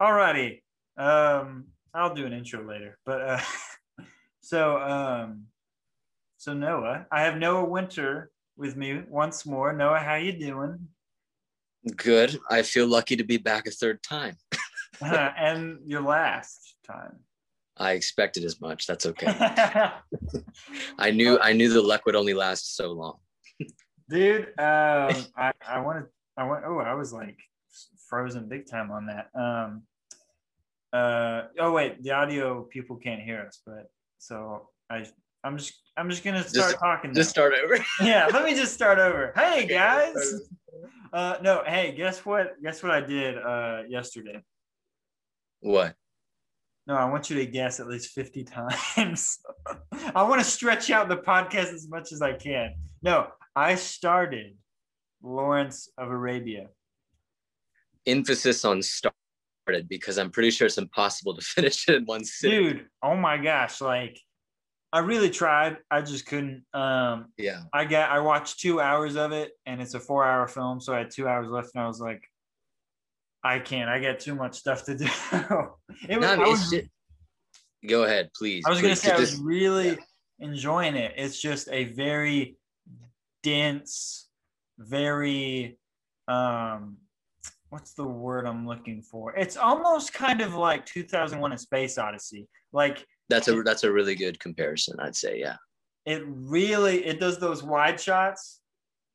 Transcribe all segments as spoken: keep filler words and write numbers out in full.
Alrighty. Um, I'll do an intro later. But uh, so um, so Noah, I have Noah Winter with me once more. Noah, how you doing? Good. I feel lucky to be back a third time. uh, and your last time. I expected as much. That's okay. I knew I knew the luck would only last so long. Dude, um, I, I wanted I went oh I was like frozen big time on that. Um, uh, oh wait, the audio people can't hear us, but so I I'm just I'm just gonna start just, talking. Just now. Start over. Yeah, let me just start over. Hey guys. Uh, no, hey, guess what? Guess what I did uh, yesterday? What? No, I want you to guess at least fifty times. I want to stretch out the podcast as much as I can. No, I started Lawrence of Arabia. Emphasis on started, because I'm pretty sure it's impossible to finish it in one sitting. Dude, oh my gosh. Like, I really tried. I just couldn't. Um, yeah. I got. I watched two hours of it, and it's a four-hour film, so I had two hours left, and I was like, I can't. I got too much stuff to do. it was, no, I was, just, go ahead, please. I was going to say I was really yeah. enjoying it. It's just a very dense, very, um, what's the word I'm looking for? It's almost kind of like two thousand one A Space Odyssey. Like that's a that's a really good comparison, I'd say. Yeah. It really it does those wide shots,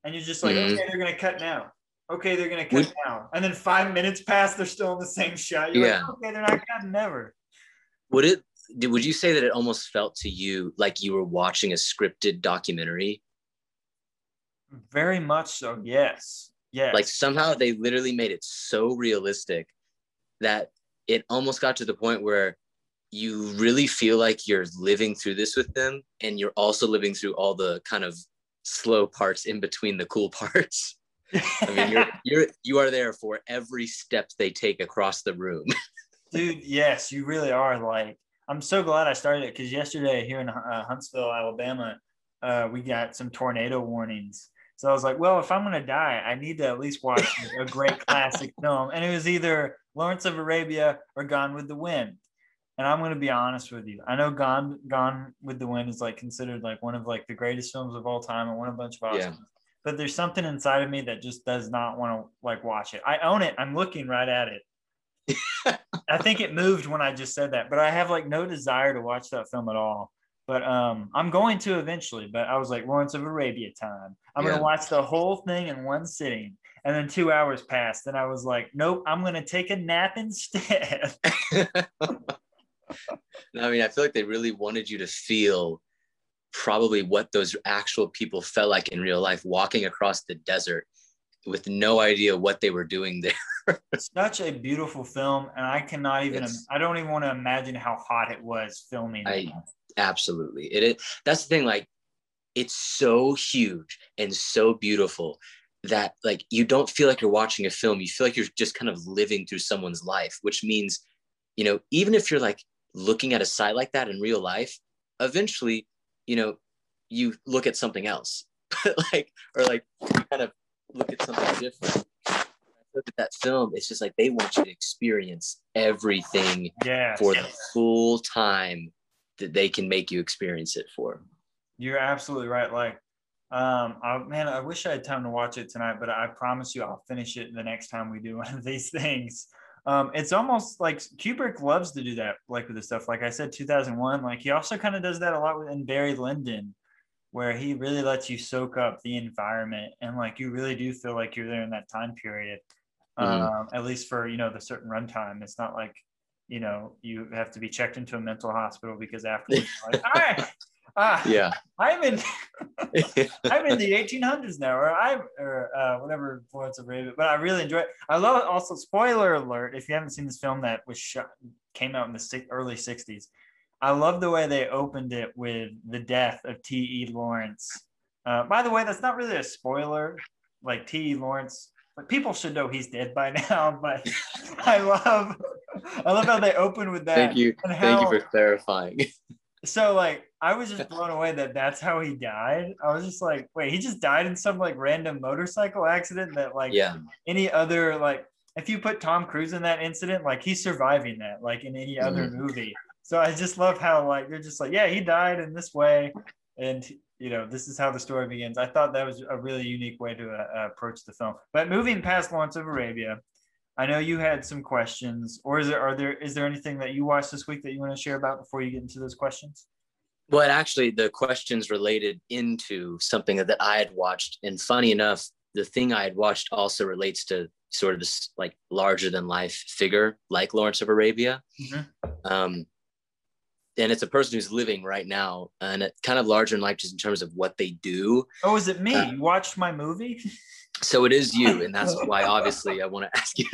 and you're just like, mm-hmm. okay, they're going to cut now. Okay, they're gonna cut now, and then five minutes pass. They're still in the same shot. You're yeah. like, okay, they're not cutting ever. Would it? Would you say that it almost felt to you like you were watching a scripted documentary? Very much so. Yes. Yes. Like somehow they literally made it so realistic that it almost got to the point where you really feel like you're living through this with them, and you're also living through all the kind of slow parts in between the cool parts. I mean, you're you're you are there for every step they take across the room. Dude, yes, you really are. Like, I'm so glad I started it, because yesterday here in uh, Huntsville, Alabama, uh, we got some tornado warnings. So I was like, well, if I'm gonna die, I need to at least watch a great classic film. And it was either Lawrence of Arabia or Gone with the Wind. And I'm gonna be honest with you. I know Gone Gone with the Wind is like considered like one of like the greatest films of all time, and won a bunch of Oscars. Yeah. But there's something inside of me that just does not want to like watch it. I own it. I'm looking right at it. I think it moved when I just said that, but I have like no desire to watch that film at all. But um, I'm going to eventually, but I was like, Lawrence of Arabia time. I'm yeah. going to watch the whole thing in one sitting. And then two hours passed, and I was like, nope, I'm going to take a nap instead. No, I mean, I feel like they really wanted you to feel probably what those actual people felt like in real life, walking across the desert with no idea what they were doing there. Such a beautiful film, and I cannot even it's, I don't even want to imagine how hot it was filming. I, absolutely it is. That's the thing, like it's so huge and so beautiful that like you don't feel like you're watching a film. You feel like you're just kind of living through someone's life, which means, you know, even if you're like looking at a site like that in real life, eventually, you know, you look at something else, like, or like kind of look at something different. Look at that film. It's just like, they want you to experience everything yes. for the full time that they can make you experience it for. You're absolutely right. Like, um, I, man, I wish I had time to watch it tonight, but I promise you I'll finish it the next time we do one of these things. Um, it's almost like Kubrick loves to do that, like with the stuff. Like I said, two thousand one, like he also kind of does that a lot within Barry Lyndon, where he really lets you soak up the environment. And like, you really do feel like you're there in that time period, um, mm-hmm. at least for, you know, the certain runtime. It's not like, you know, you have to be checked into a mental hospital because afterwards, you're like, all right, uh, yeah, I'm in, I'm in the eighteen hundreds now, or I, or uh, whatever Lawrence of Arabia. But I really enjoy it. I love it. Also, spoiler alert: if you haven't seen this film that was shot, came out in the early sixties, I love the way they opened it with the death of T. E. Lawrence. Uh, by the way, that's not really a spoiler. Like T. E. Lawrence, but people should know he's dead by now. But I love, I love how they open with that. Thank you. How, Thank you for clarifying. So like, I was just blown away that that's how he died. I was just like, wait, he just died in some like random motorcycle accident that like yeah. any other like if you put Tom Cruise in that incident, like he's surviving that like in any other mm-hmm. movie. So I just love how like they're just like, yeah, he died in this way, and you know, this is how the story begins. I thought that was a really unique way to uh, approach the film. But moving past Lawrence of Arabia, I know you had some questions, or is there are there is there anything that you watched this week that you want to share about before you get into those questions? Well, actually, the questions related into something that I had watched, and funny enough, the thing I had watched also relates to sort of this like larger than life figure like Lawrence of Arabia. Mm-hmm. Um, and it's a person who's living right now, and it kind of larger than life just in terms of what they do. Oh, is it me? Uh, you watched my movie? So it is you, and that's why obviously I want to ask you.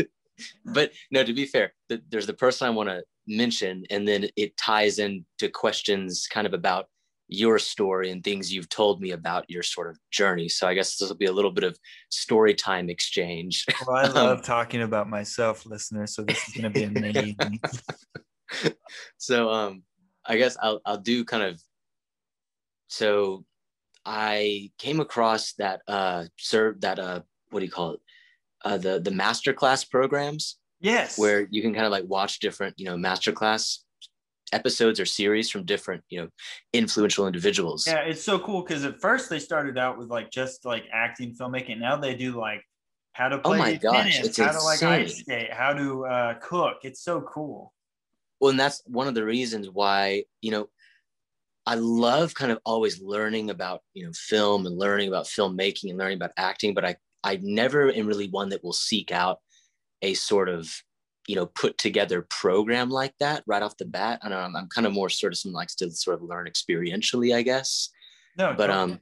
But no, to be fair, there's the person I want to mention, and then it ties into questions kind of about your story and things you've told me about your sort of journey. So I guess this will be a little bit of story time exchange. Well, I love um, talking about myself, listeners, so this is going to be amazing. So um, I guess I'll, I'll do kind of, so I came across that uh serve that uh what do you call it uh the the Masterclass programs, yes, where you can kind of like watch different, you know, Masterclass episodes or series from different, you know, influential individuals. Yeah, it's so cool because at first they started out with like just like acting, filmmaking, and now they do like how to play oh my gosh, tennis, how insane. to like ice skate, how to uh cook. It's so cool. Well, and that's one of the reasons why, you know, I love kind of always learning about, you know, film and learning about filmmaking and learning about acting, but I, I never am really one that will seek out a sort of, you know, put together program like that right off the bat. I don't know, I'm, I'm kind of more sort of someone likes to sort of learn experientially, I guess. No, but totally. um,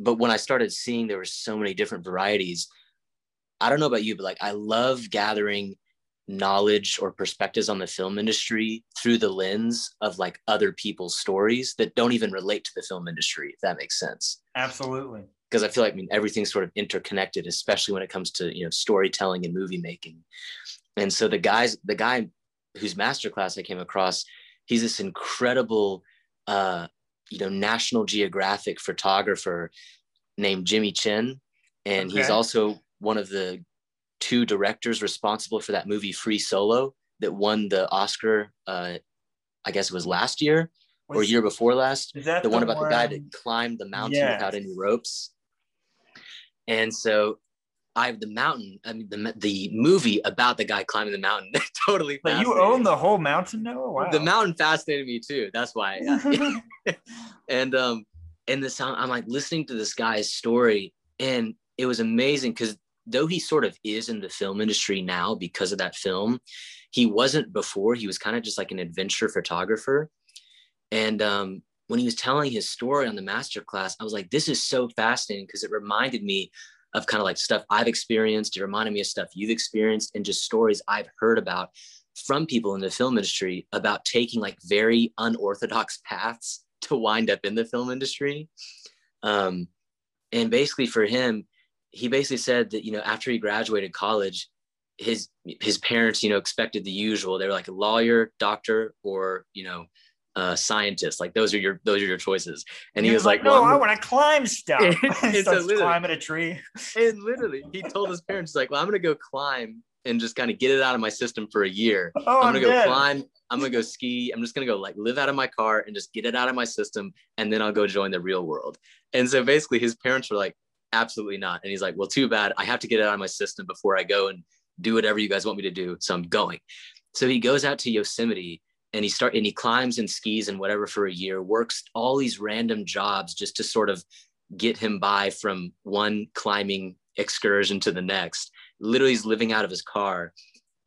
but when I started seeing there were so many different varieties, I don't know about you, but like I love gathering knowledge or perspectives on the film industry through the lens of like other people's stories that don't even relate to the film industry, if that makes sense. Absolutely. Because I feel like, I mean, everything's sort of interconnected, especially when it comes to, you know, storytelling and movie making. And so the guys, the guy whose Masterclass I came across, he's this incredible, uh, you know, National Geographic photographer named Jimmy Chin. And okay. he's also one of the two directors responsible for that movie Free Solo that won the Oscar, uh, I guess it was last year was, or year before last, the, the one about one? the guy that climbed the mountain yes. without any ropes. And so I have the mountain, I mean, the, the movie about the guy climbing the mountain, totally fascinated. But you own the whole mountain now? Wow. The mountain fascinated me too. That's why. Yeah. and um, and the sound, I'm like listening to this guy's story, and it was amazing because though he sort of is in the film industry now because of that film, he wasn't before. He was kind of just like an adventure photographer. And um, when he was telling his story on the Masterclass, I was like, this is so fascinating because it reminded me of kind of like stuff I've experienced. It reminded me of stuff you've experienced and just stories I've heard about from people in the film industry about taking like very unorthodox paths to wind up in the film industry. Um, and basically for him, he basically said that, you know, after he graduated college, his his parents, you know, expected the usual. They were like a lawyer, doctor, or, you know, uh, scientist. Like those are your those are your choices. And he, he was like, like no, well, I want to climb stuff. It's so climbing a tree. And literally, he told his parents like, well, I'm gonna go climb and just kind of get it out of my system for a year. Oh, I'm gonna I'm go dead. climb. I'm gonna go ski. I'm just gonna go like live out of my car and just get it out of my system, and then I'll go join the real world. And so basically, his parents were like, absolutely not. And he's like, well, too bad. I have to get it out of my system before I go and do whatever you guys want me to do. So I'm going. So he goes out to Yosemite and he start and he climbs and skis and whatever for a year, works all these random jobs just to sort of get him by from one climbing excursion to the next. Literally, he's living out of his car.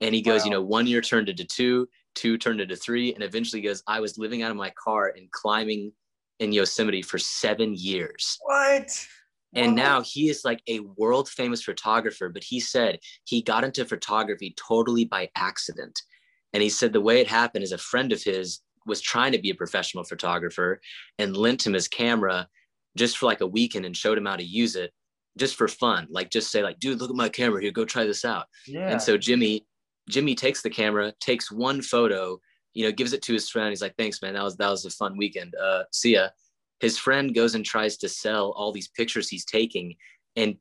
And he goes, wow. you know, one year turned into two, two turned into three. And eventually goes, I was living out of my car and climbing in Yosemite for seven years. What? And now he is like a world famous photographer, but he said he got into photography totally by accident. And he said the way it happened is a friend of his was trying to be a professional photographer and lent him his camera just for like a weekend and showed him how to use it just for fun. Like just say like, dude, look at my camera here, go try this out. Yeah. And so Jimmy, Jimmy takes the camera, takes one photo, you know, gives it to his friend. He's like, thanks, man. That was, that was a fun weekend. Uh, see ya. His friend goes and tries to sell all these pictures he's taking, and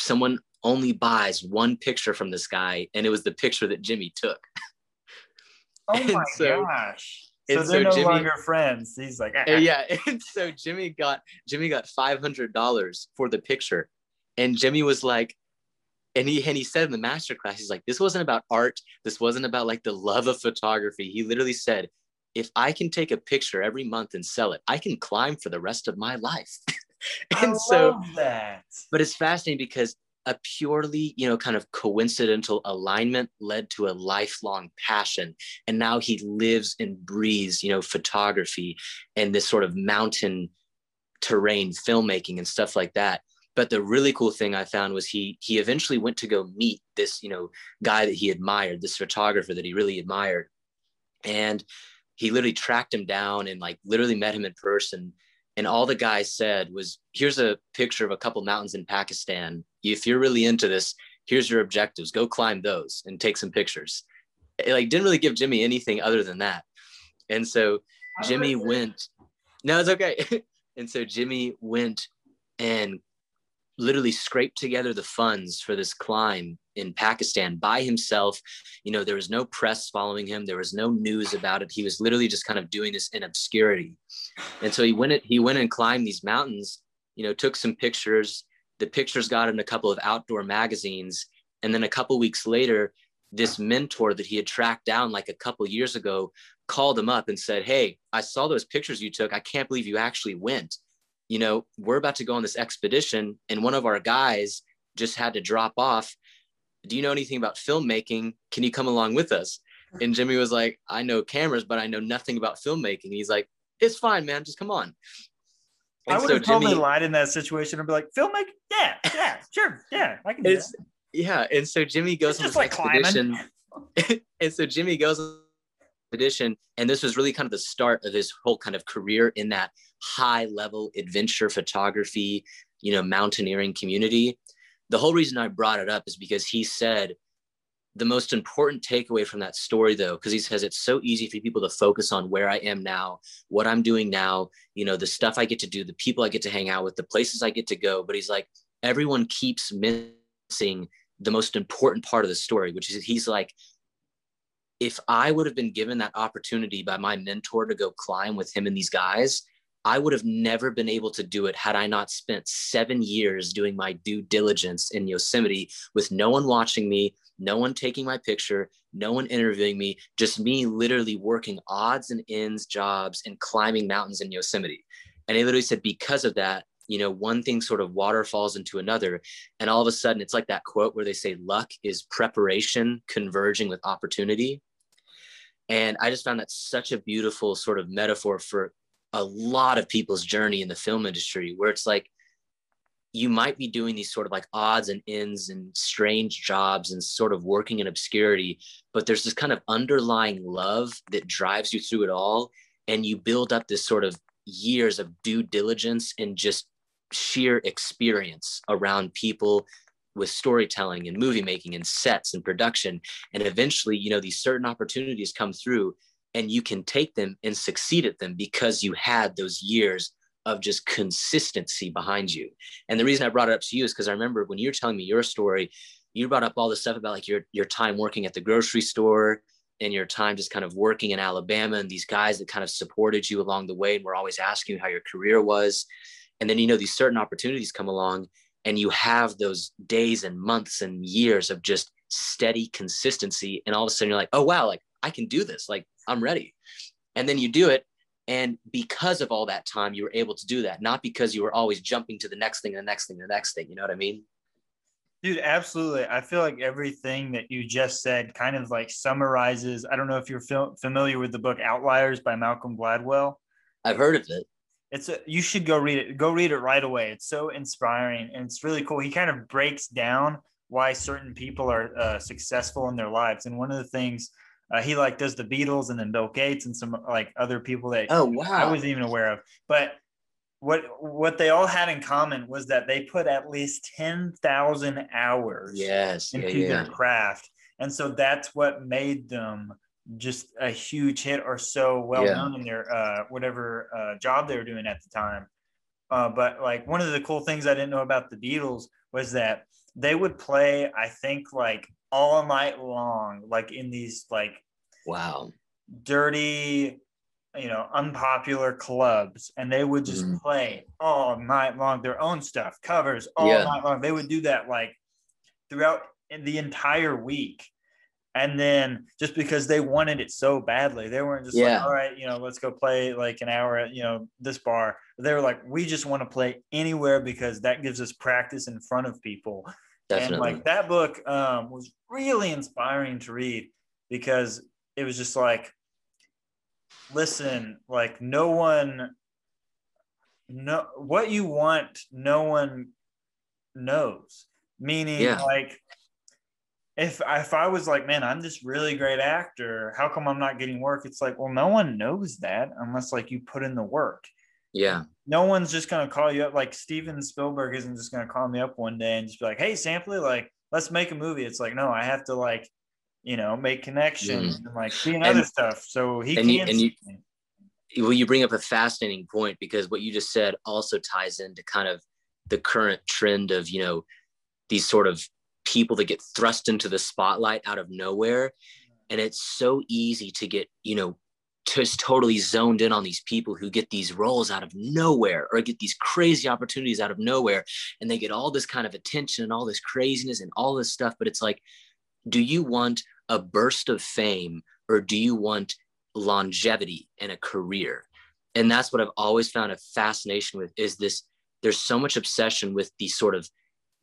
someone only buys one picture from this guy, and it was the picture that Jimmy took. Oh my so, gosh. So they're so no Jimmy, longer friends. He's like, ah. And yeah. And so Jimmy got Jimmy got five hundred dollars for the picture. And Jimmy was like, and he and he said in the masterclass, he's like, this wasn't about art. This wasn't about like the love of photography. He literally said, if I can take a picture every month and sell it, I can climb for the rest of my life. And I so love that. But it's fascinating because a purely, you know, kind of coincidental alignment led to a lifelong passion. And now he lives and breathes, you know, photography and this sort of mountain terrain filmmaking and stuff like that. But the really cool thing I found was he he eventually went to go meet this, you know, guy that he admired, this photographer that he really admired. And he literally tracked him down and like literally met him in person. And all the guy said was, here's a picture of a couple mountains in Pakistan. If you're really into this, here's your objectives. Go climb those and take some pictures. It like didn't really give Jimmy anything other than that. And so Jimmy went, no, it's okay. And so Jimmy went and literally scraped together the funds for this climb in Pakistan by himself. You know, there was no press following him. There was no news about it. He was literally just kind of doing this in obscurity. And so he went, he went and climbed these mountains, you know, took some pictures. The pictures got in a couple of outdoor magazines. And then a couple weeks later, this mentor that he had tracked down like a couple years ago called him up and said, hey, I saw those pictures you took. I can't believe you actually went. You know, we're about to go on this expedition and one of our guys just had to drop off. Do you know anything about filmmaking? Can you come along with us? And Jimmy was like, I know cameras, but I know nothing about filmmaking. And he's like, it's fine, man. Just come on. And I would so have totally Jimmy, lied in that situation and be like, filmmaking? Yeah, yeah, sure. Yeah, I can do that. Yeah. And so Jimmy goes it's on this like expedition. And so Jimmy goes on expedition. And this was really kind of the start of his whole kind of career in that high level adventure photography, you know, mountaineering community. The whole reason I brought it up is because he said the most important takeaway from that story, though, because he says it's so easy for people to focus on where I am now, what I'm doing now, you know, the stuff I get to do, the people I get to hang out with, the places I get to go. But he's like, everyone keeps missing the most important part of the story, which is he's like, if I would have been given that opportunity by my mentor to go climb with him and these guys, I would have never been able to do it had I not spent seven years doing my due diligence in Yosemite with no one watching me, no one taking my picture, no one interviewing me, just me literally working odds and ends jobs and climbing mountains in Yosemite. And he literally said, because of that, you know, one thing sort of waterfalls into another. And all of a sudden, it's like that quote where they say luck is preparation converging with opportunity. And I just found that such a beautiful sort of metaphor for a lot of people's journey in the film industry, where it's like, you might be doing these sort of like odds and ends and strange jobs and sort of working in obscurity, but there's this kind of underlying love that drives you through it all. And you build up this sort of years of due diligence and just sheer experience around people with storytelling and movie making and sets and production. And eventually, you know, these certain opportunities come through and you can take them and succeed at them because you had those years of just consistency behind you. And the reason I brought it up to you is because I remember when you were telling me your story, you brought up all this stuff about like your, your time working at the grocery store and your time just kind of working in Alabama and these guys that kind of supported you along the way and were always asking you how your career was. And then, you know, these certain opportunities come along and you have those days and months and years of just steady consistency. And all of a sudden you're like, oh, wow, like I can do this. Like, I'm ready. And then you do it. And because of all that time, you were able to do that, not because you were always jumping to the next thing, the next thing, the next thing. You know what I mean? Dude, absolutely. I feel like everything that you just said kind of like summarizes. I don't know if you're fil- familiar with the book Outliers by Malcolm Gladwell. I've heard of it. It's a, you should go read it. Go read it right away. It's so inspiring. And it's really cool. He kind of breaks down why certain people are uh, successful in their lives. And one of the things Uh, he like does the Beatles and then Bill Gates and some like other people that oh, wow. I wasn't even aware of. But what what they all had in common was that they put at least ten thousand hours yes, into yeah, yeah. their craft. And so that's what made them just a huge hit or so well yeah. known in their uh, whatever uh, job they were doing at the time. Uh, but like one of the cool things I didn't know about the Beatles was that they would play, I think, like all night long, like in these like wow dirty, you know, unpopular clubs, and they would just mm-hmm. play all night long, their own stuff, covers all yeah. night long. They would do that like throughout the entire week. And then just because they wanted it so badly, they weren't just yeah. like, all right, you know, let's go play like an hour at, you know, this bar. They were like, we just want to play anywhere because that gives us practice in front of people. Definitely. And like that book um, was really inspiring to read, because it was just like, listen, like no one, no, what you want, no one knows. Meaning yeah. like, If, if I was like, man, I'm this really great actor, how come I'm not getting work? It's like, well, no one knows that unless like you put in the work. Yeah. No one's just going to call you up. Like Steven Spielberg isn't just going to call me up one day and just be like, hey, Sampley, like, let's make a movie. It's like, no, I have to like, you know, make connections mm. and like see and, other stuff. So he and can you, and you, Well, you bring up a fascinating point, because what you just said also ties into kind of the current trend of, you know, these sort of people that get thrust into the spotlight out of nowhere. And it's so easy to get, you know, just totally zoned in on these people who get these roles out of nowhere or get these crazy opportunities out of nowhere. And they get all this kind of attention and all this craziness and all this stuff. But it's like, do you want a burst of fame, or do you want longevity and a career? And that's what I've always found a fascination with, is this, there's so much obsession with the sort of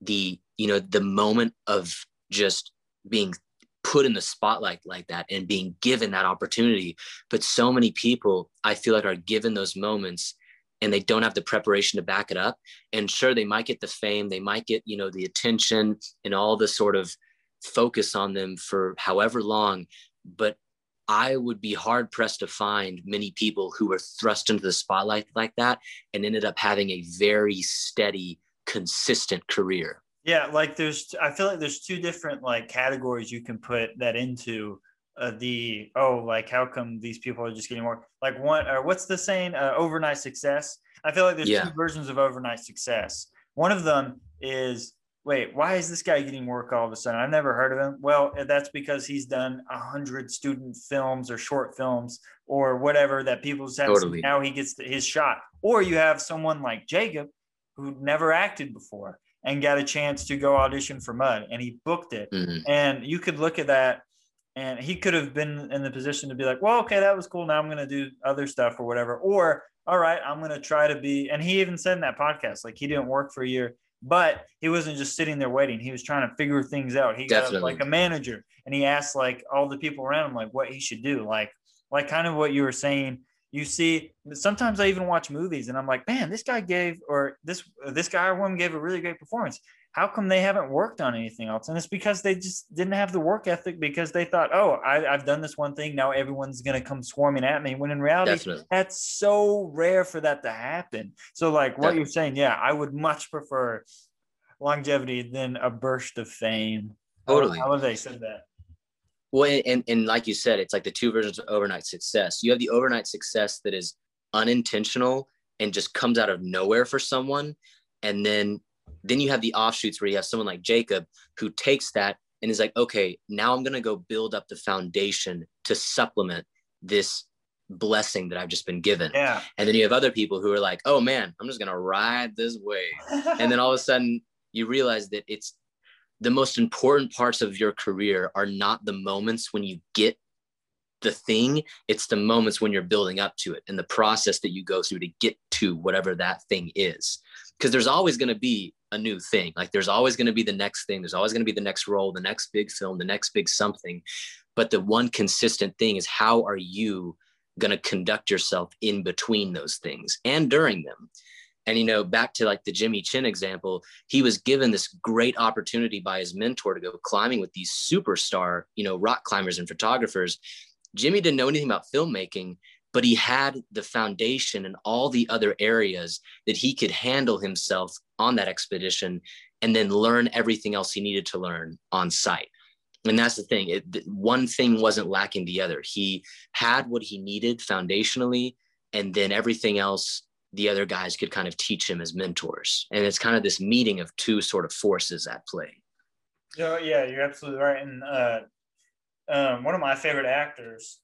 the, you know, the moment of just being put in the spotlight like that and being given that opportunity. But so many people, I feel like, are given those moments and they don't have the preparation to back it up. And sure, they might get the fame, they might get, you know, the attention and all the sort of focus on them for however long. But I would be hard pressed to find many people who were thrust into the spotlight like that and ended up having a very steady, consistent career. Yeah, like there's, I feel like there's two different like categories you can put that into. Uh, the, oh, like how come these people are just getting more, like one, or what's the saying, uh, overnight success? I feel like there's yeah. two versions of overnight success. One of them is, wait, why is this guy getting work all of a sudden? I've never heard of him. Well, that's because he's done a hundred student films or short films or whatever that people just have totally. Now he gets his shot. Or you have someone like Jacob, who never acted before and got a chance to go audition for Mud, and he booked it. Mm-hmm. And you could look at that, and he could have been in the position to be like, well, okay, that was cool. Now I'm going to do other stuff or whatever. Or, all right, I'm going to try to be, and he even said in that podcast, like he didn't work for a year, but he wasn't just sitting there waiting. He was trying to figure things out. He Definitely. Got like a manager, and he asked like all the people around him, like what he should do. Like, like kind of what you were saying. You see, sometimes I even watch movies and I'm like, man, this guy gave, or this this guy or woman gave a really great performance. How come they haven't worked on anything else? And it's because they just didn't have the work ethic, because they thought, oh, I, I've done this one thing, now everyone's going to come swarming at me. When in reality, Definitely. That's so rare for that to happen. So like what Definitely. You're saying, yeah, I would much prefer longevity than a burst of fame. Totally. How have they said that? Well, and, and like you said, it's like the two versions of overnight success. You have the overnight success that is unintentional and just comes out of nowhere for someone. And then, then you have the offshoots where you have someone like Jacob who takes that and is like, okay, now I'm going to go build up the foundation to supplement this blessing that I've just been given. Yeah. And then you have other people who are like, oh man, I'm just going to ride this wave. And then all of a sudden you realize that it's, the most important parts of your career are not the moments when you get the thing. It's the moments when you're building up to it and the process that you go through to get to whatever that thing is. Because there's always going to be a new thing. Like there's always going to be the next thing. There's always going to be the next role, the next big film, the next big something. But the one consistent thing is, how are you going to conduct yourself in between those things and during them? And, you know, back to like the Jimmy Chin example, he was given this great opportunity by his mentor to go climbing with these superstar, you know, rock climbers and photographers. Jimmy didn't know anything about filmmaking, but he had the foundation and all the other areas that he could handle himself on that expedition and then learn everything else he needed to learn on site. And that's the thing. It, one thing wasn't lacking the other. He had what he needed foundationally, and then everything else the other guys could kind of teach him as mentors. And it's kind of this meeting of two sort of forces at play. Oh, yeah, you're absolutely right. And uh, um, one of my favorite actors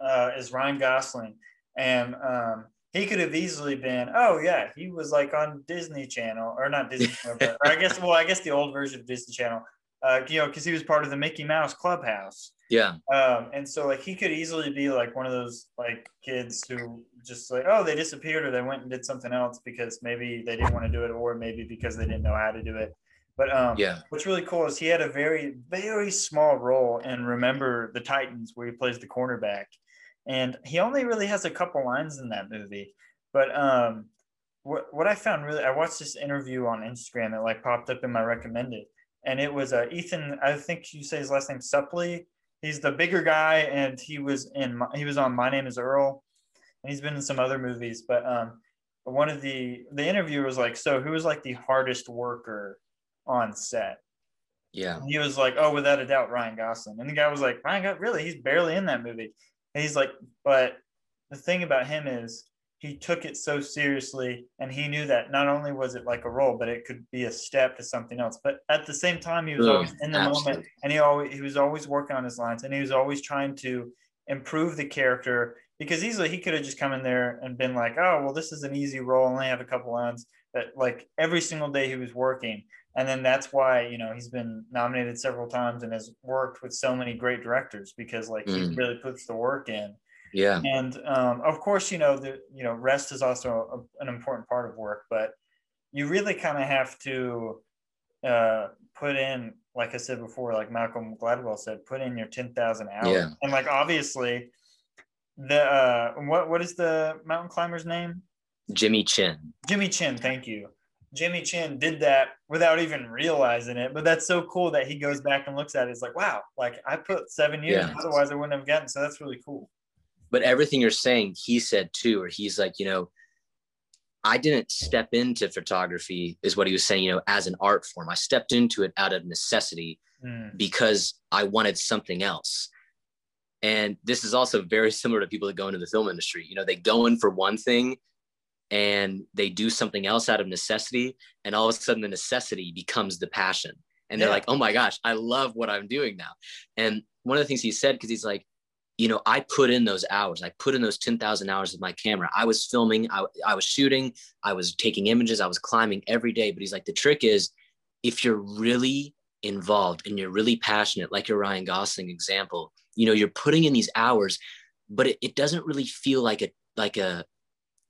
uh, is Ryan Gosling. And um, he could have easily been, oh, yeah, he was like on Disney Channel, or not Disney Channel, but, or I guess, well, I guess the old version of Disney Channel, uh, you know, because he was part of the Mickey Mouse Clubhouse. Yeah. Um, and so, like, he could easily be like one of those like kids who just like, oh, they disappeared or they went and did something else because maybe they didn't want to do it, or maybe because they didn't know how to do it. But um, yeah. What's really cool is he had a very, very small role in Remember the Titans, where he plays the cornerback. And he only really has a couple lines in that movie. But um, what, what I found really, I watched this interview on Instagram that like popped up in my recommended. And it was uh, Ethan, I think you say his last name, Suppley. He's the bigger guy, and he was in, he was on My Name is Earl, and he's been in some other movies. But um, one of the, the interviewer was like, so who was like the hardest worker on set? Yeah. And he was like, oh, without a doubt, Ryan Gosling. And the guy was like, Ryan Gosling, really? He's barely in that movie. And he's like, but the thing about him is he took it so seriously, and he knew that not only was it like a role, but it could be a step to something else. But at the same time, he was oh, always in the absolutely. moment, and he always he was always working on his lines, and he was always trying to improve the character, because easily he could have just come in there and been like, oh, well, this is an easy role, I only have a couple lines. But like every single day he was working. And then that's why, you know, he's been nominated several times and has worked with so many great directors, because like mm. he really puts the work in. Yeah. And um, of course, you know, the, you know, rest is also a, an important part of work, but you really kind of have to uh, put in, like I said before, like Malcolm Gladwell said, put in your ten thousand hours. Yeah. And like, obviously the, uh, what, what is the mountain climber's name? Jimmy Chin. Jimmy Chin. Thank you. Jimmy Chin did that without even realizing it, but that's so cool that he goes back and looks at it. It's like, wow, like I put seven years, yeah. otherwise I wouldn't have gotten. So that's really cool. But everything you're saying, he said too, or he's like, you know, I didn't step into photography, is what he was saying, you know, as an art form. I stepped into it out of necessity mm. because I wanted something else. And this is also very similar to people that go into the film industry. You know, they go in for one thing and they do something else out of necessity. And all of a sudden the necessity becomes the passion. And they're yeah. like, oh my gosh, I love what I'm doing now. And one of the things he said, because he's like, you know, I put in those hours. I put in those ten thousand hours with my camera. I was filming, I, I was shooting, I was taking images, I was climbing every day. But he's like, the trick is, if you're really involved and you're really passionate, like your Ryan Gosling example, you know, you're putting in these hours, but it, it doesn't really feel like a, like a,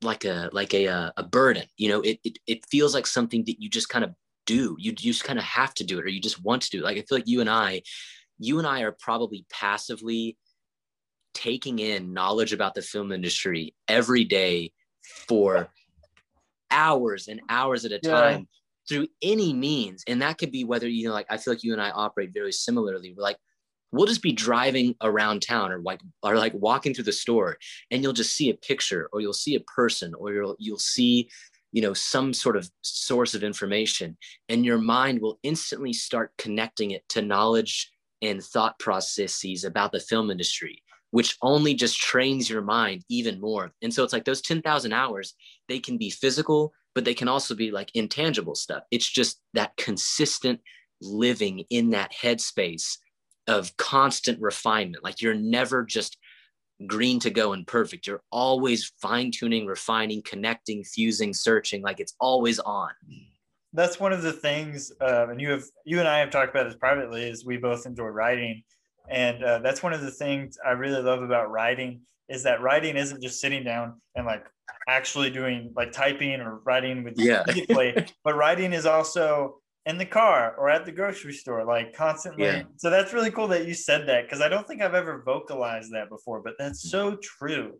like a, like a, a burden. You know, it, it, it feels like something that you just kind of do. You, you just kind of have to do it, or you just want to do it. Like, I feel like you and I, you and I are probably passively taking in knowledge about the film industry every day for hours and hours at a time yeah. through any means. And that could be whether, you know, like, I feel like you and I operate very similarly. We're like, we'll just be driving around town, or like, or like walking through the store, and you'll just see a picture, or you'll see a person, or you'll, you'll see, you know, some sort of source of information, and your mind will instantly start connecting it to knowledge and thought processes about the film industry, which only just trains your mind even more. And so it's like those ten thousand hours, they can be physical, but they can also be like intangible stuff. It's just that consistent living in that headspace of constant refinement. Like, you're never just green to go and perfect. You're always fine tuning, refining, connecting, fusing, searching. Like, it's always on. That's one of the things, uh, and you have, you and I have talked about this privately, is we both enjoy writing. And uh, that's one of the things I really love about writing, is that writing isn't just sitting down and like actually doing like typing or writing with yeah. play, but writing is also in the car or at the grocery store, like constantly. Yeah. So that's really cool that you said that, because I don't think I've ever vocalized that before, but that's so true.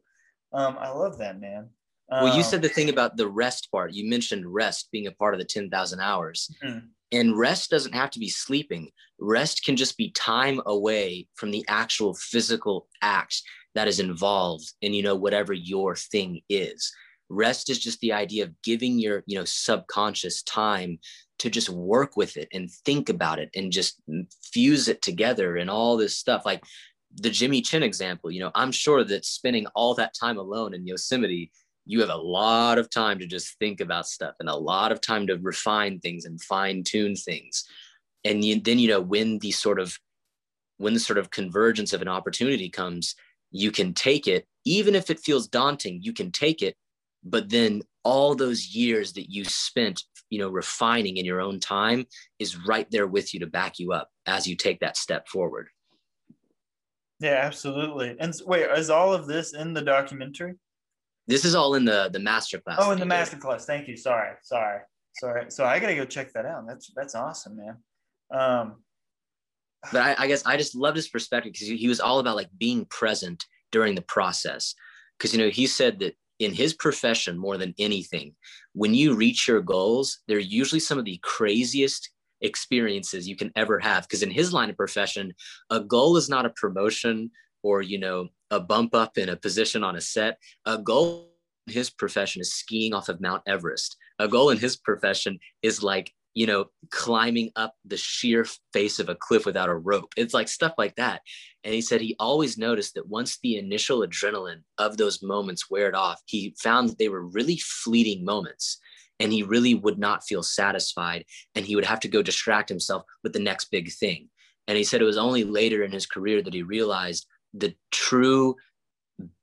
Um, I love that, man. Um, well, you said the thing about the rest part. You mentioned rest being a part of the ten thousand hours. Mm-hmm. And rest doesn't have to be sleeping. Rest can just be time away from the actual physical act that is involved in, you know, whatever your thing is. Rest is just the idea of giving your, you know, subconscious time to just work with it and think about it and just fuse it together and all this stuff. Like the Jimmy Chin example, you know, I'm sure that spending all that time alone in Yosemite you have a lot of time to just think about stuff and a lot of time to refine things and fine tune things. And you, then, you know, when the sort of, when the sort of convergence of an opportunity comes, you can take it, even if it feels daunting, you can take it. But then all those years that you spent, you know, refining in your own time is right there with you to back you up as you take that step forward. Yeah, absolutely. And wait, is all of this in the documentary? This is all in the the masterclass. Oh, in the masterclass. Thank you. Sorry, sorry, sorry. So I gotta go check that out. That's that's awesome, man. Um, but I, I guess I just loved his perspective because he, he was all about like being present during the process. Because you know he said that in his profession, more than anything, when you reach your goals, they're usually some of the craziest experiences you can ever have. Because in his line of profession, a goal is not a promotion or, you know, a bump up in a position on a set. A goal in his profession is skiing off of Mount Everest. A goal in his profession is like, you know, climbing up the sheer face of a cliff without a rope. It's like stuff like that. And he said he always noticed that once the initial adrenaline of those moments weared off, he found that they were really fleeting moments. And he really would not feel satisfied. And he would have to go distract himself with the next big thing. And he said it was only later in his career that he realized the true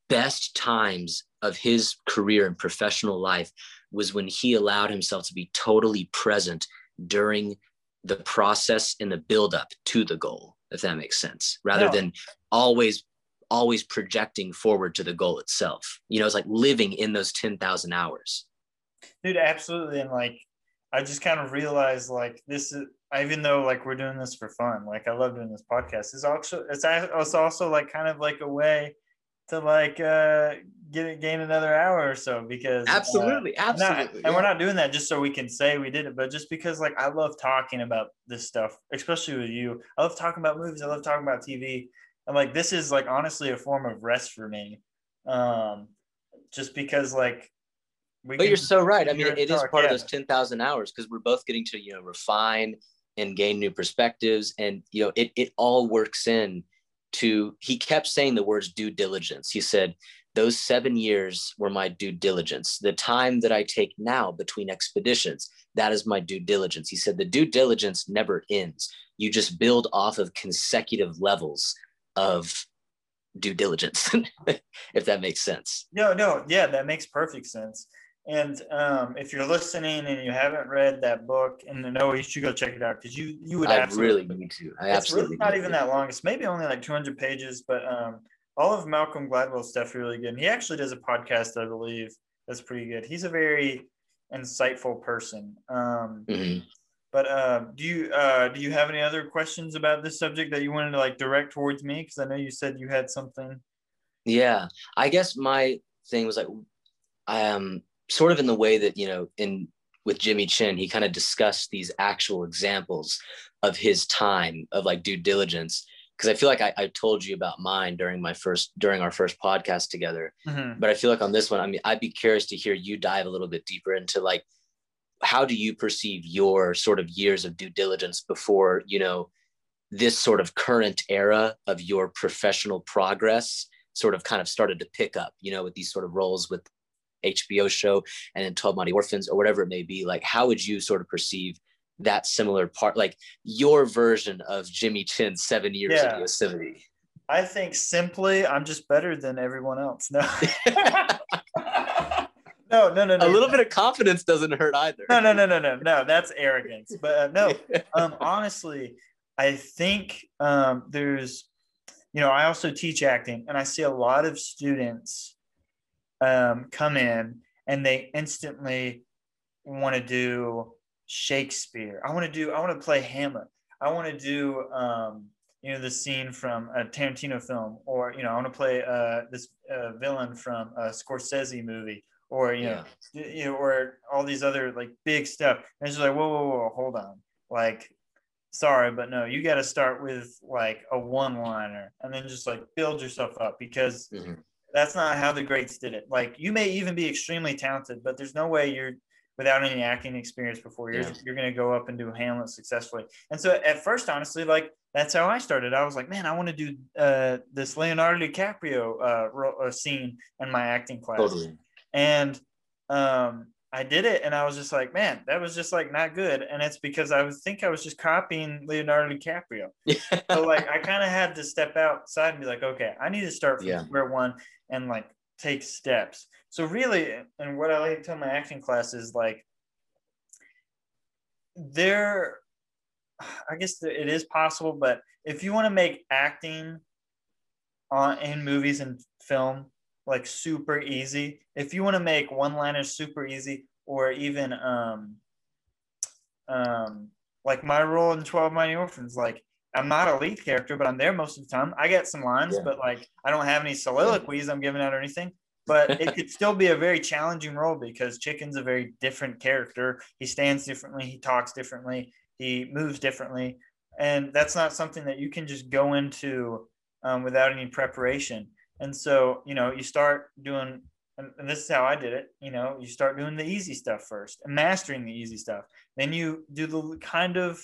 best times of his career and professional life was when he allowed himself to be totally present during the process and the buildup to the goal, if that makes sense, rather no. than always, always projecting forward to the goal itself. You know, it's like living in those ten thousand hours. Dude, absolutely. And like, I just kind of realized like this is, even though like we're doing this for fun, like I love doing this podcast. It's also, it's, it's also like kind of like a way to like uh, get gain another hour or so because absolutely, uh, absolutely, not, and we're not doing that just so we can say we did it, but just because like I love talking about this stuff, especially with you. I love talking about movies. I love talking about T V, and like this is like honestly a form of rest for me, um, just because like. We but you're so right. I mean, it talk, is part yeah. of those ten thousand hours because we're both getting to, you know, refine and gain new perspectives. And, you know, it it all works in to, he kept saying the words due diligence. He said, those seven years were my due diligence. The time that I take now between expeditions, that is my due diligence. He said, the due diligence never ends. You just build off of consecutive levels of due diligence, if that makes sense. No, no. Yeah, that makes perfect sense. And um, if you're listening and you haven't read that book, and no, you should go check it out because you you would I absolutely really need to. I it's absolutely really not even to. That long. It's maybe only like two hundred pages, but um, all of Malcolm Gladwell's stuff is really good. And he actually does a podcast, I believe, that's pretty good. He's a very insightful person. Um, mm-hmm. But uh, do you uh, do you have any other questions about this subject that you wanted to like direct towards me? Because I know you said you had something. Yeah, I guess my thing was like, um. sort of in the way that, you know, in with Jimmy Chin, he kind of discussed these actual examples of his time of like due diligence. Cause I feel like I, I told you about mine during my first, during our first podcast together, mm-hmm. but I feel like on this one, I mean, I'd be curious to hear you dive a little bit deeper into like, how do you perceive your sort of years of due diligence before, you know, this sort of current era of your professional progress sort of kind of started to pick up, you know, with these sort of roles with H B O show and then twelve Mighty Orphans or whatever it may be, like how would you sort of perceive that similar part, like your version of Jimmy Chin's seven years yeah. of Yosemite? I think simply I'm just better than everyone else. No. no, no, no, no. A little bit of confidence doesn't hurt either. No, no, no, no, no, no. That's arrogance. But uh, no, um, honestly, I think um, there's, you know, I also teach acting and I see a lot of students um come in and they instantly want to do Shakespeare. I want to do I want to play Hamlet. I want to do um you know the scene from a Tarantino film, or you know I want to play uh this uh, villain from a Scorsese movie, or you yeah. know you know or all these other like big stuff. And it's just like whoa whoa whoa hold on, like sorry but no, you got to start with like a one liner and then just like build yourself up because mm-hmm. that's not how the greats did it. Like you may even be extremely talented, but there's no way you're without any acting experience before you're, yeah. you're going to go up and do Hamlet successfully. And so at first, honestly, like that's how I started. I was like, man, I want to do uh, this Leonardo DiCaprio uh, ro- uh, scene in my acting class. Totally. And um, I did it, and I was just like, man, that was just like not good. And it's because I was think I was just copying Leonardo DiCaprio. So like I kind of had to step outside and be like, okay, I need to start from yeah. square one and like take steps. So really, and what I like to tell my acting class is like, there, I guess it is possible, but if you want to make acting on in movies and film like super easy, if you want to make one-liners super easy, or even um, um, like my role in twelve Mighty Orphans, like I'm not a lead character, but I'm there most of the time. I get some lines, yeah. but like I don't have any soliloquies I'm giving out or anything. But it could still be a very challenging role because Chicken's a very different character. He stands differently. He talks differently. He moves differently. And that's not something that you can just go into um, without any preparation. And so, you know, you start doing, and this is how I did it, you know, you start doing the easy stuff first and mastering the easy stuff. Then you do the kind of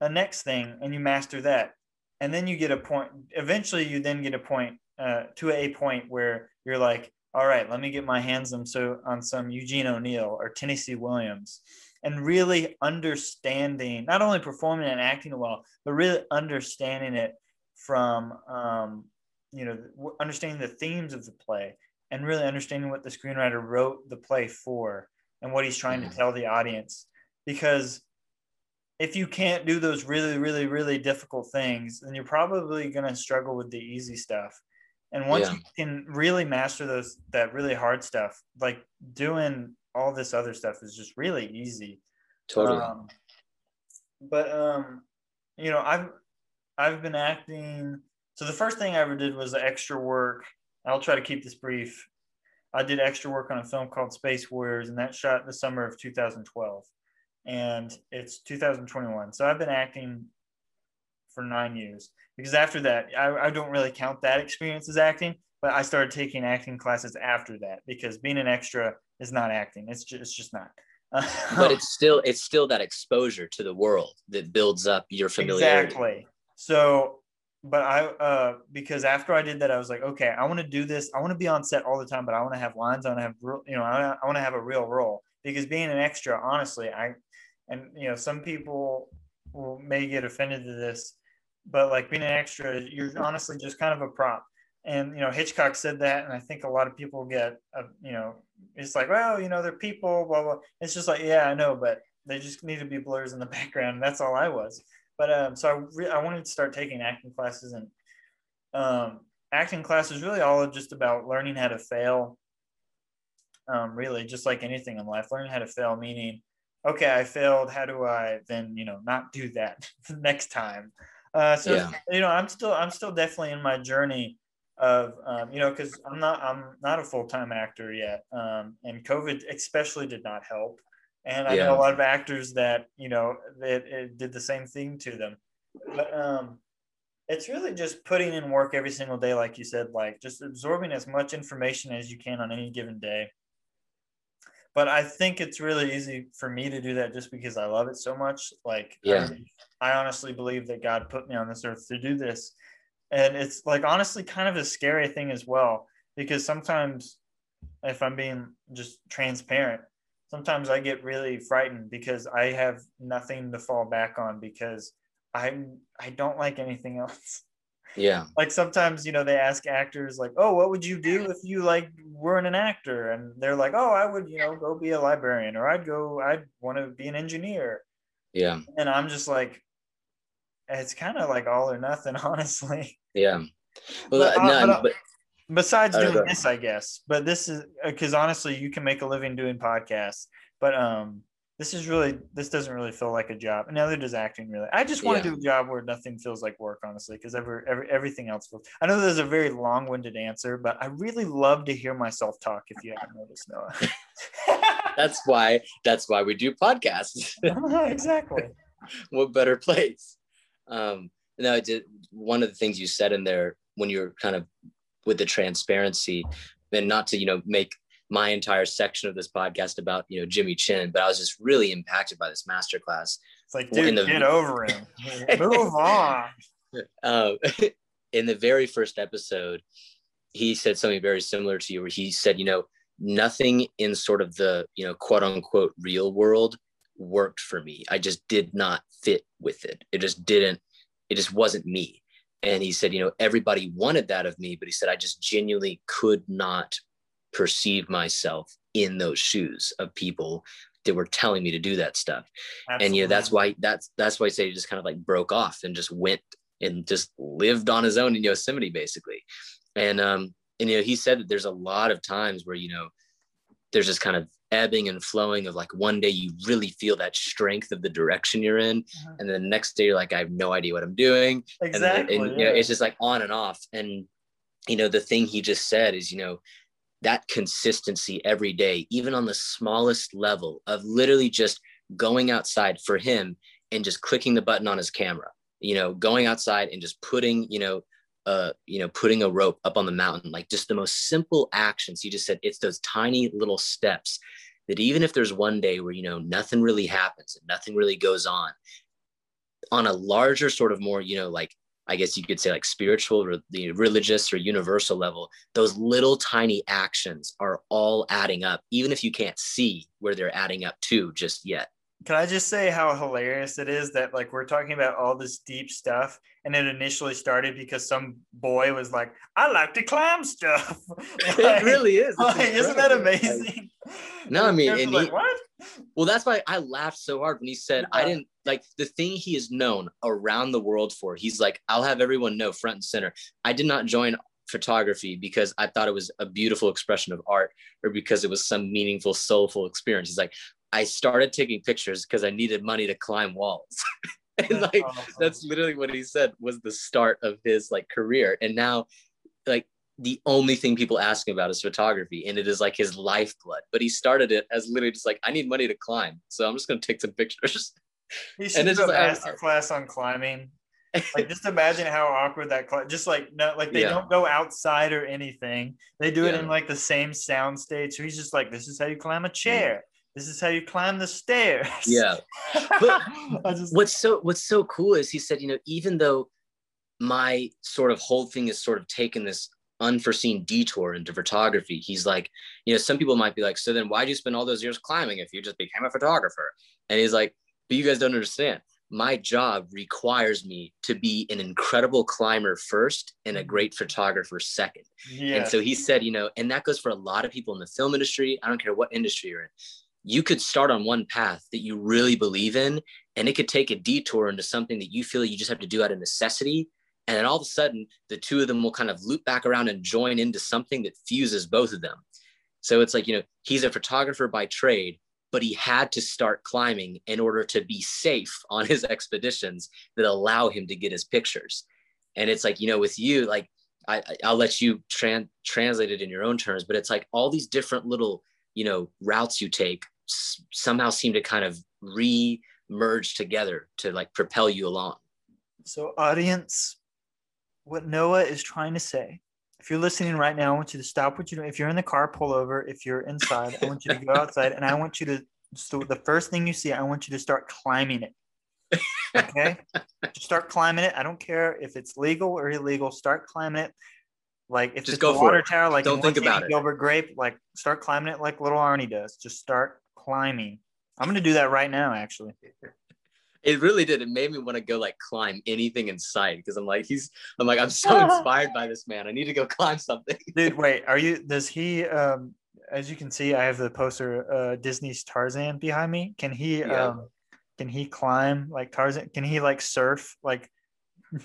the next thing and you master that. And then you get a point. Eventually you then get a point uh, to a point where you're like, all right, let me get my hands on, so, on some Eugene O'Neill or Tennessee Williams, and really understanding, not only performing and acting well, but really understanding it from, um, you know, understanding the themes of the play and really understanding what the screenwriter wrote the play for and what he's trying mm-hmm. to tell the audience. Because if you can't do those really, really, really difficult things, then you're probably going to struggle with the easy stuff. And once yeah. you can really master those, that really hard stuff, like doing all this other stuff is just really easy. Totally. Um, but, um, you know, I've, I've been acting. So the first thing I ever did was extra work. I'll try to keep this brief. I did extra work on a film called Space Warriors, and that shot in the summer of two thousand twelve, and it's two thousand twenty-one. So I've been acting for nine years, because after that, I, I don't really count that experience as acting, but I started taking acting classes after that, because being an extra is not acting. It's just, it's just not. But it's still, it's still that exposure to the world that builds up your familiarity. Exactly. So, but I, uh, because after I did that, I was like, okay, I want to do this. I want to be on set all the time, but I want to have lines. I want to have, you know, I want to have a real role, because being an extra, honestly, I, and you know, some people will, may get offended to this, but like being an extra, you're honestly just kind of a prop. And, you know, Hitchcock said that. And I think a lot of people get, a, you know, it's like, well, you know, they're people, blah, blah. It's just like, yeah, I know, but they just need to be blurs in the background. And that's all I was. But um, so I, re- I wanted to start taking acting classes, and um, acting class is really all just about learning how to fail. Um, really, just like anything in life, learning how to fail, meaning, okay, I failed. How do I then, you know, not do that next time? Uh, so, yeah. you know, I'm still, I'm still definitely in my journey of, um, you know, cause I'm not, I'm not a full-time actor yet. Um, and COVID especially did not help. And I yeah. know a lot of actors that, you know, that it, it did the same thing to them, but um, it's really just putting in work every single day. Like you said, like just absorbing as much information as you can on any given day. But I think it's really easy for me to do that just because I love it so much. Like, yeah. I, I honestly believe that God put me on this earth to do this. And it's like, honestly, kind of a scary thing as well, because sometimes if I'm being just transparent, sometimes I get really frightened because I have nothing to fall back on, because I'm, I don't like anything else. Yeah. Like sometimes, you know, they ask actors like, oh, what would you do if you like weren't an actor? And they're like, oh, I would, you know, go be a librarian, or I'd go, I'd want to be an engineer. Yeah. And I'm just like, it's kind of like all or nothing, honestly. Yeah. Well, but, uh, no, but, but besides doing this, I guess, but this is because honestly, you can make a living doing podcasts, but, um, this is really, this doesn't really feel like a job. And neither does acting really. I just want yeah. to do a job where nothing feels like work, honestly, because every, every, everything else feels. I know there's a very long-winded answer, but I really love to hear myself talk, if you haven't noticed, Noah. That's why, that's why we do podcasts. Exactly. What better place? Um, no, just, one of the things you said in there when you're kind of with the transparency, and not to, you know, make my entire section of this podcast about, you know, Jimmy Chin, but I was just really impacted by this masterclass. It's like, dude, the, get over him. Move on. Uh, in the very first episode, he said something very similar to you, where he said, you know, nothing in sort of the, you know, quote unquote real world worked for me. I just did not fit with it. It just didn't, it just wasn't me. And he said, you know, everybody wanted that of me, but he said, I just genuinely could not perceive myself in those shoes of people that were telling me to do that stuff. Absolutely. And, you know, that's why, that's, that's why I say he just kind of like broke off and just went and just lived on his own in Yosemite, basically. And, um, and, you know, he said that there's a lot of times where, you know, there's this kind of ebbing and flowing of like, one day you really feel that strength of the direction you're in. Mm-hmm. And then the next day you're like, I have no idea what I'm doing. Exactly. And, and, yeah. you know, it's just like on and off. And, you know, the thing he just said is, you know, that consistency every day, even on the smallest level of literally just going outside for him and just clicking the button on his camera, you know, going outside and just putting, you know, Uh, you know, putting a rope up on the mountain, like just the most simple actions. He just said, it's those tiny little steps that even if there's one day where, you know, nothing really happens and nothing really goes on, on a larger sort of more, you know, like, I guess you could say like spiritual or the religious or universal level, those little tiny actions are all adding up, even if you can't see where they're adding up to just yet. Can I just say how hilarious it is that like we're talking about all this deep stuff and it initially started because some boy was like, I like to climb stuff. Like, it really is. Like, isn't that amazing? Like, no, I mean, and like, he, what? Well, that's why I laughed so hard when he said, yeah. I didn't like the thing he is known around the world for. He's like, I'll have everyone know front and center, I did not join photography because I thought it was a beautiful expression of art or because it was some meaningful, soulful experience. He's like, I started taking pictures because I needed money to climb walls. And like, that's literally what he said was the start of his like career. And now like the only thing people ask him about is photography and it is like his lifeblood, but he started it as literally just like, I need money to climb. So I'm just going to take some pictures. He should do a masterclass on climbing. Like just imagine how awkward that class, just like no, like they yeah. don't go outside or anything. They do it yeah. in like the same sound stage. So he's just like, this is how you climb a chair. Yeah. This is how you climb the stairs. Yeah. But just, what's so what's so cool is he said, you know, even though my sort of whole thing is sort of taken this unforeseen detour into photography, he's like, you know, some people might be like, so then why'd you spend all those years climbing if you just became a photographer? And he's like, but you guys don't understand. My job requires me to be an incredible climber first and a great photographer second. Yeah. And so he said, you know, and that goes for a lot of people in the film industry. I don't care what industry you're in. You could start on one path that you really believe in, and it could take a detour into something that you feel you just have to do out of necessity. And then all of a sudden, the two of them will kind of loop back around and join into something that fuses both of them. So it's like, you know, he's a photographer by trade, but he had to start climbing in order to be safe on his expeditions that allow him to get his pictures. And it's like, you know, with you, like, I, I'll let you tran- translate it in your own terms, but it's like all these different little, you know, routes you take somehow seem to kind of re-merge together to like propel you along. So audience, what Noah is trying to say, if you're listening right now, I want you to stop what you're doing. If you're in the car, pull over. If you're inside, I want you to go outside and I want you to, so the first thing you see, I want you to start climbing it. Okay. Just start climbing it. I don't care if it's legal or illegal, start climbing it. Like if just it's go a water tower, like don't think about it. Over grape, like start climbing it like little Arnie does. Just start climbing. I'm gonna do that right now, actually. It really did. It made me want to go like climb anything in sight because I'm like he's. I'm like I'm so inspired by this man. I need to go climb something. Dude, wait. Are you? Does he? Um, as you can see, I have the poster uh, Disney's Tarzan behind me. Can he? Yeah. Um, can he climb like Tarzan? Can he like surf like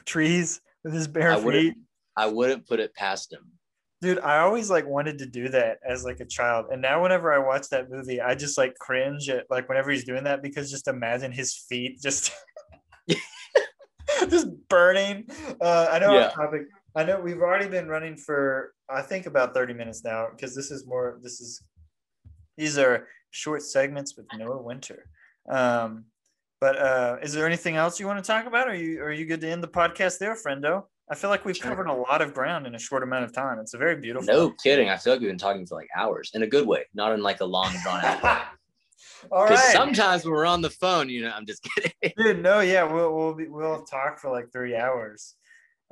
trees with his bare feet? I wouldn't put it past him. Dude, I always like wanted to do that as like a child. And now whenever I watch that movie, I just like cringe at like whenever he's doing that, because just imagine his feet just just burning. Uh, I know yeah. our topic. I know we've already been running for, I think about thirty minutes now, because this is more, this is, these are short segments with Noah Winter. Um, but uh, is there anything else you want to talk about? Or are you, are you good to end the podcast there, friendo? I feel like we've covered a lot of ground in a short amount of time. It's a very beautiful. No kidding. I feel like we've been talking for like hours in a good way, not in like a long drawn out way. All right. Sometimes when we're on the phone, you know, I'm just kidding. Dude, no, yeah, we'll we'll be, we'll talk for like three hours.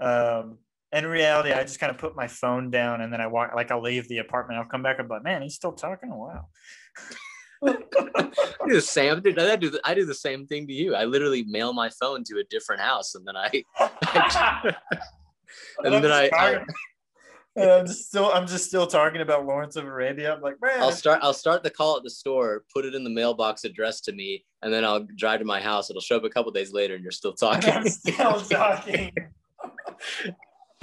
Um, in reality, I just kind of put my phone down and then I walk, like I'll leave the apartment. I'll come back and be like, man, he's still talking. Wow. Dude, Sam, dude, I do, the, I do the same thing to you. I literally mail my phone to a different house and then I, I and I'm then I, I and I'm just still, I'm just still talking about Lawrence of Arabia. I'm like, man, I'll start, I'll start the call at the store, put it in the mailbox addressed to me, and then I'll drive to my house. It'll show up a couple days later, and you're still talking. I'm still talking.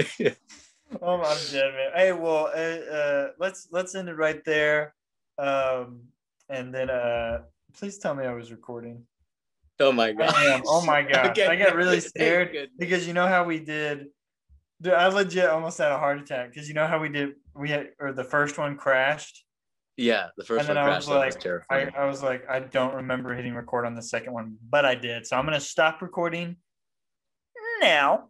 Oh, I'm dead, man. Hey, well, uh, uh, let's let's end it right there. Um, and then uh, please tell me I was recording. Oh my god! Oh my god! Okay. I got really scared Good. because you know how we did. Dude, I legit almost had a heart attack because you know how we did. We had or the first one crashed. Yeah, the first one crashed. And then I was like, terrifying. I, I was like, I don't remember hitting record on the second one, but I did. So I'm gonna stop recording now.